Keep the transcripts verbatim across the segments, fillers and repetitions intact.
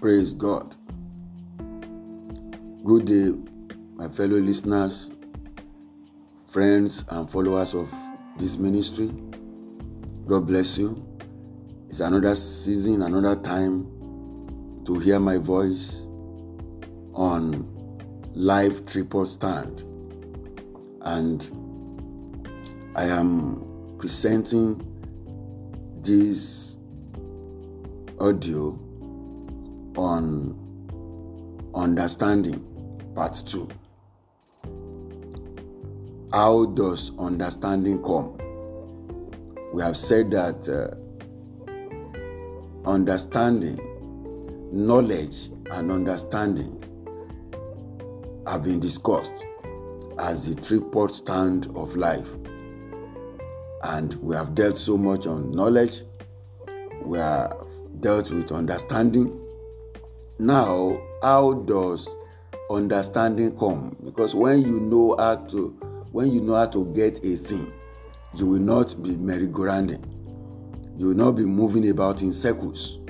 Praise God. Good day, my fellow listeners, friends and followers of this ministry. God bless you. It's another season, another time to hear my voice on Live Triple Stand. And I am presenting this audio on understanding part two. How does understanding come? We have said that uh, understanding, knowledge and understanding have been discussed as the tripod stand of life. And we have dealt so much on knowledge, we have dealt with understanding. Now, how does understanding come? Because when you know how to, when you know how to get a thing, you will not be merry-go-rounding. You will not be moving about in circles.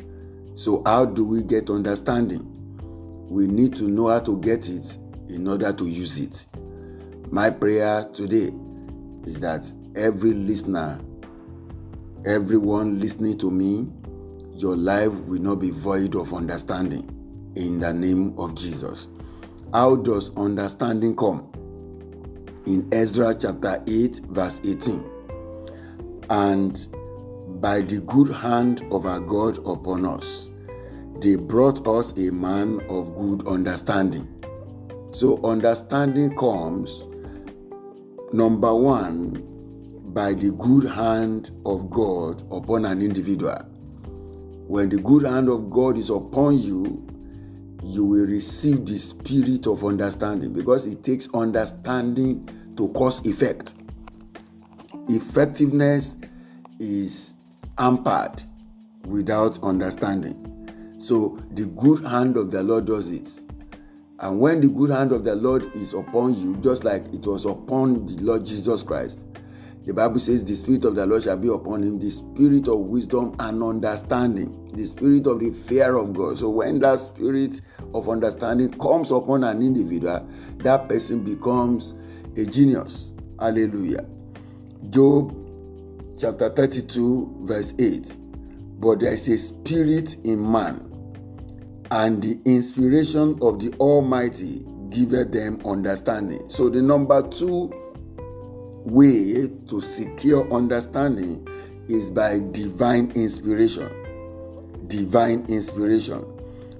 So how do we get understanding? We need to know how to get it in order to use it. My prayer today is that every listener, everyone listening to me, your life will not be void of understanding. In the name of Jesus. How does understanding come? In Ezra chapter eight verse eighteen. And by the good hand of our God upon us, they brought us a man of good understanding. So understanding comes, number one, by the good hand of God upon an individual. When the good hand of God is upon you, you will receive the spirit of understanding, because it takes understanding to cause effect. Effectiveness is hampered without understanding. So the good hand of the Lord does it. And when the good hand of the Lord is upon you, just like it was upon the Lord Jesus Christ, the Bible says the Spirit of the Lord shall be upon him, the Spirit of wisdom and understanding, the Spirit of the fear of God. So when that Spirit of understanding comes upon an individual, that person becomes a genius. Hallelujah. Job chapter thirty-two verse eight. But there is a spirit in man, and the inspiration of the Almighty giveth them understanding. So the number two way to secure understanding is by divine inspiration. Divine inspiration.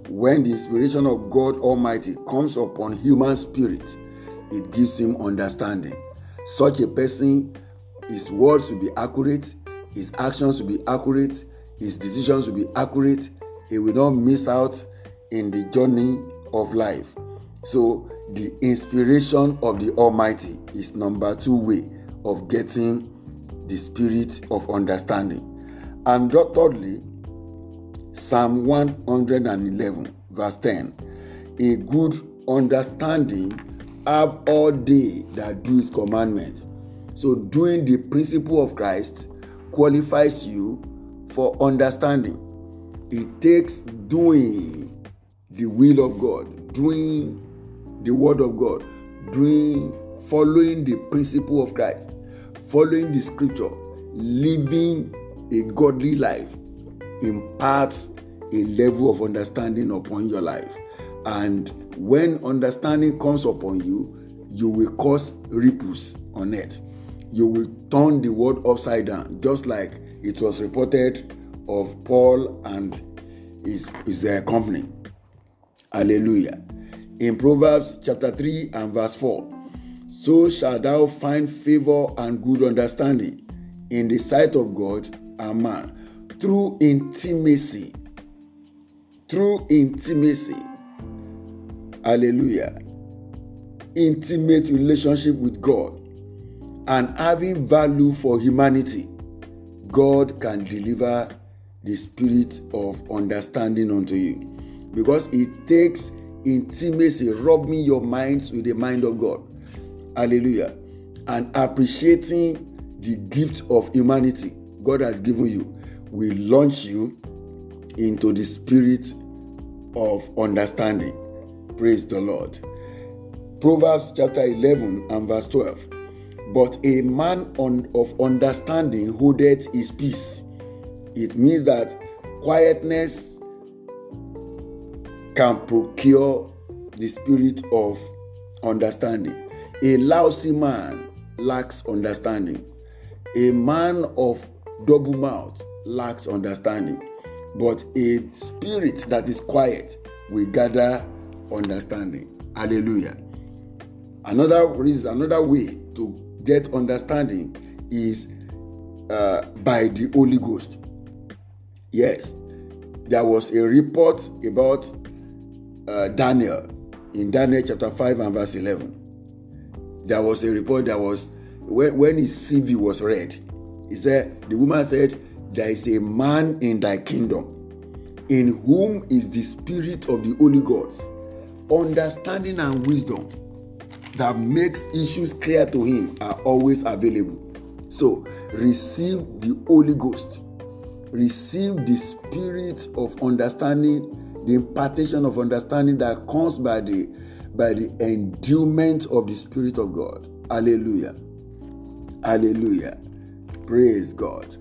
When the inspiration of God Almighty comes upon human spirit, it gives him understanding. Such a person, his words will be accurate, his actions will be accurate, his decisions will be accurate. He will not miss out in the journey of life. So the inspiration of the Almighty is number two way of getting the spirit of understanding. And thirdly, Psalm one eleven verse ten. A good understanding have all they that do his commandments. So doing the principle of Christ qualifies you for understanding. It takes doing the will of God, doing the word of God, doing, following the principle of Christ, following the scripture, living a godly life imparts a level of understanding upon your life. And when understanding comes upon you, you will cause ripples on it. You will turn the world upside down, just like it was reported of Paul and his, his uh, company. Hallelujah. In Proverbs chapter three and verse four, so shalt thou find favor and good understanding in the sight of God and man. Through intimacy, through intimacy, hallelujah, intimate relationship with God and having value for humanity, God can deliver the spirit of understanding unto you, because it takes intimacy, rubbing your minds with the mind of God. Hallelujah. And appreciating the gift of humanity God has given you will launch you into the spirit of understanding. Praise the Lord. Proverbs chapter eleven and verse twelve. But a man on, of understanding holdeth his peace. It means that quietness can procure the spirit of understanding. A lousy man lacks understanding. A man of double mouth lacks understanding. But a spirit that is quiet will gather understanding. Hallelujah. Another reason, another way to get understanding is uh, by the Holy Ghost. Yes, there was a report about uh, Daniel in Daniel chapter five and verse eleven. There was a report that was, when, when his C V was read, he said, the woman said, there is a man in thy kingdom in whom is the spirit of the Holy Gods, understanding and wisdom that makes issues clear to him are always available. So, receive the Holy Ghost. Receive the spirit of understanding, the impartation of understanding that comes by the by the endowment of the Spirit of God. Hallelujah. Hallelujah. Praise God.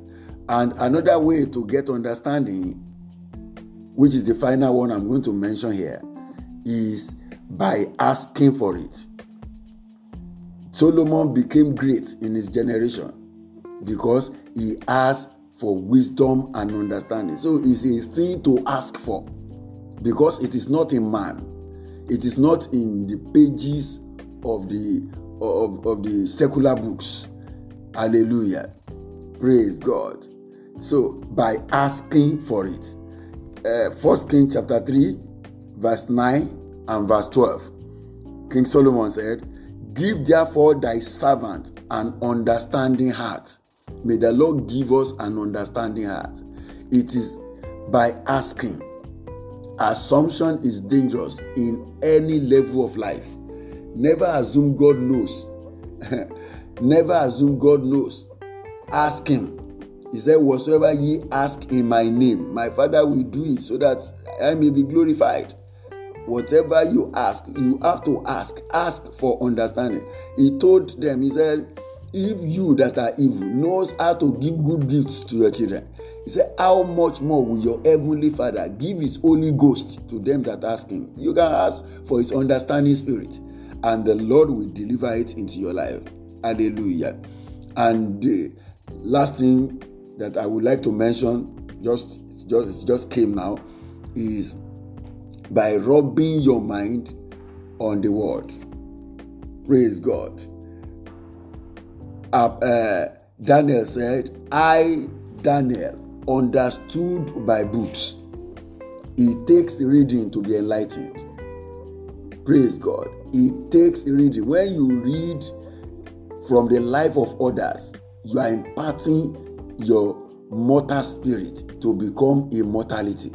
And another way to get understanding, which is the final one I'm going to mention here, is by asking for it. Solomon became great in his generation because he asked for wisdom and understanding. So it's a thing to ask for, because it is not in man. It is not in the pages of the of, of the secular books. Hallelujah. Praise God. So by asking for it. Uh, First Kings chapter three, verse nine and verse twelve. King Solomon said, give therefore thy servant an understanding heart. May the Lord give us an understanding heart. It is by asking. Assumption is dangerous in any level of life. Never assume God knows. Never assume God knows. Ask Him. He said, whatsoever ye ask in my name, my Father will do it, so that I may be glorified. Whatever you ask, you have to ask. Ask for understanding. He told them, he said, if you that are evil knows how to give good gifts to your children, he said, how much more will your heavenly Father give his Holy Ghost to them that ask him? You can ask for his understanding spirit, and the Lord will deliver it into your life. Hallelujah. And the last thing that I would like to mention, just just just came now, is by rubbing your mind on the word. Praise God. Uh, uh, Daniel said, I, Daniel, understood by books. It takes reading to be enlightened. Praise God. It takes reading. When you read from the life of others, you are imparting your mortal spirit to become immortality.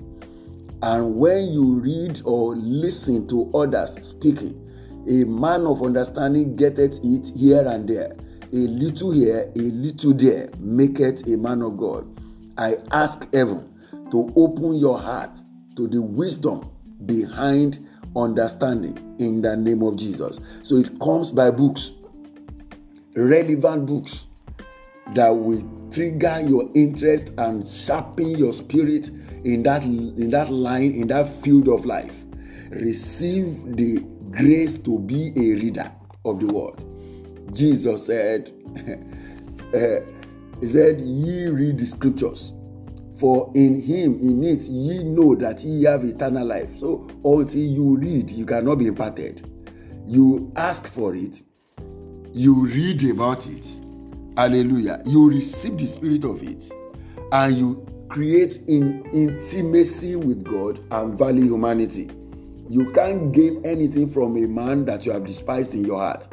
And when you read or listen to others speaking, a man of understanding getteth it here and there. A little here, a little there, make it a man of God. I ask heaven to open your heart to the wisdom behind understanding in the name of Jesus. So it comes by books, relevant books that will trigger your interest and sharpen your spirit in that, in that line, in that field of life. Receive the grace to be a reader of the word. Jesus said, uh, he said, ye read the scriptures, for in him, in it, ye know that ye have eternal life. So until you read, you cannot be imparted. You ask for it. You read about it. Hallelujah. You receive the spirit of it. And you create in intimacy with God and value humanity. You can't gain anything from a man that you have despised in your heart.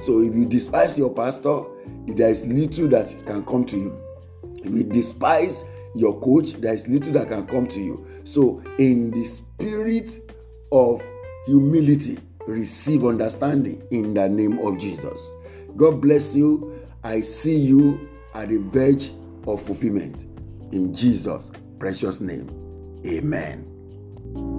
So if you despise your pastor, there is little that can come to you. If you despise your coach, there is little that can come to you. So in the spirit of humility, receive understanding in the name of Jesus. God bless you. I see you at the verge of fulfillment. In Jesus' precious name, amen.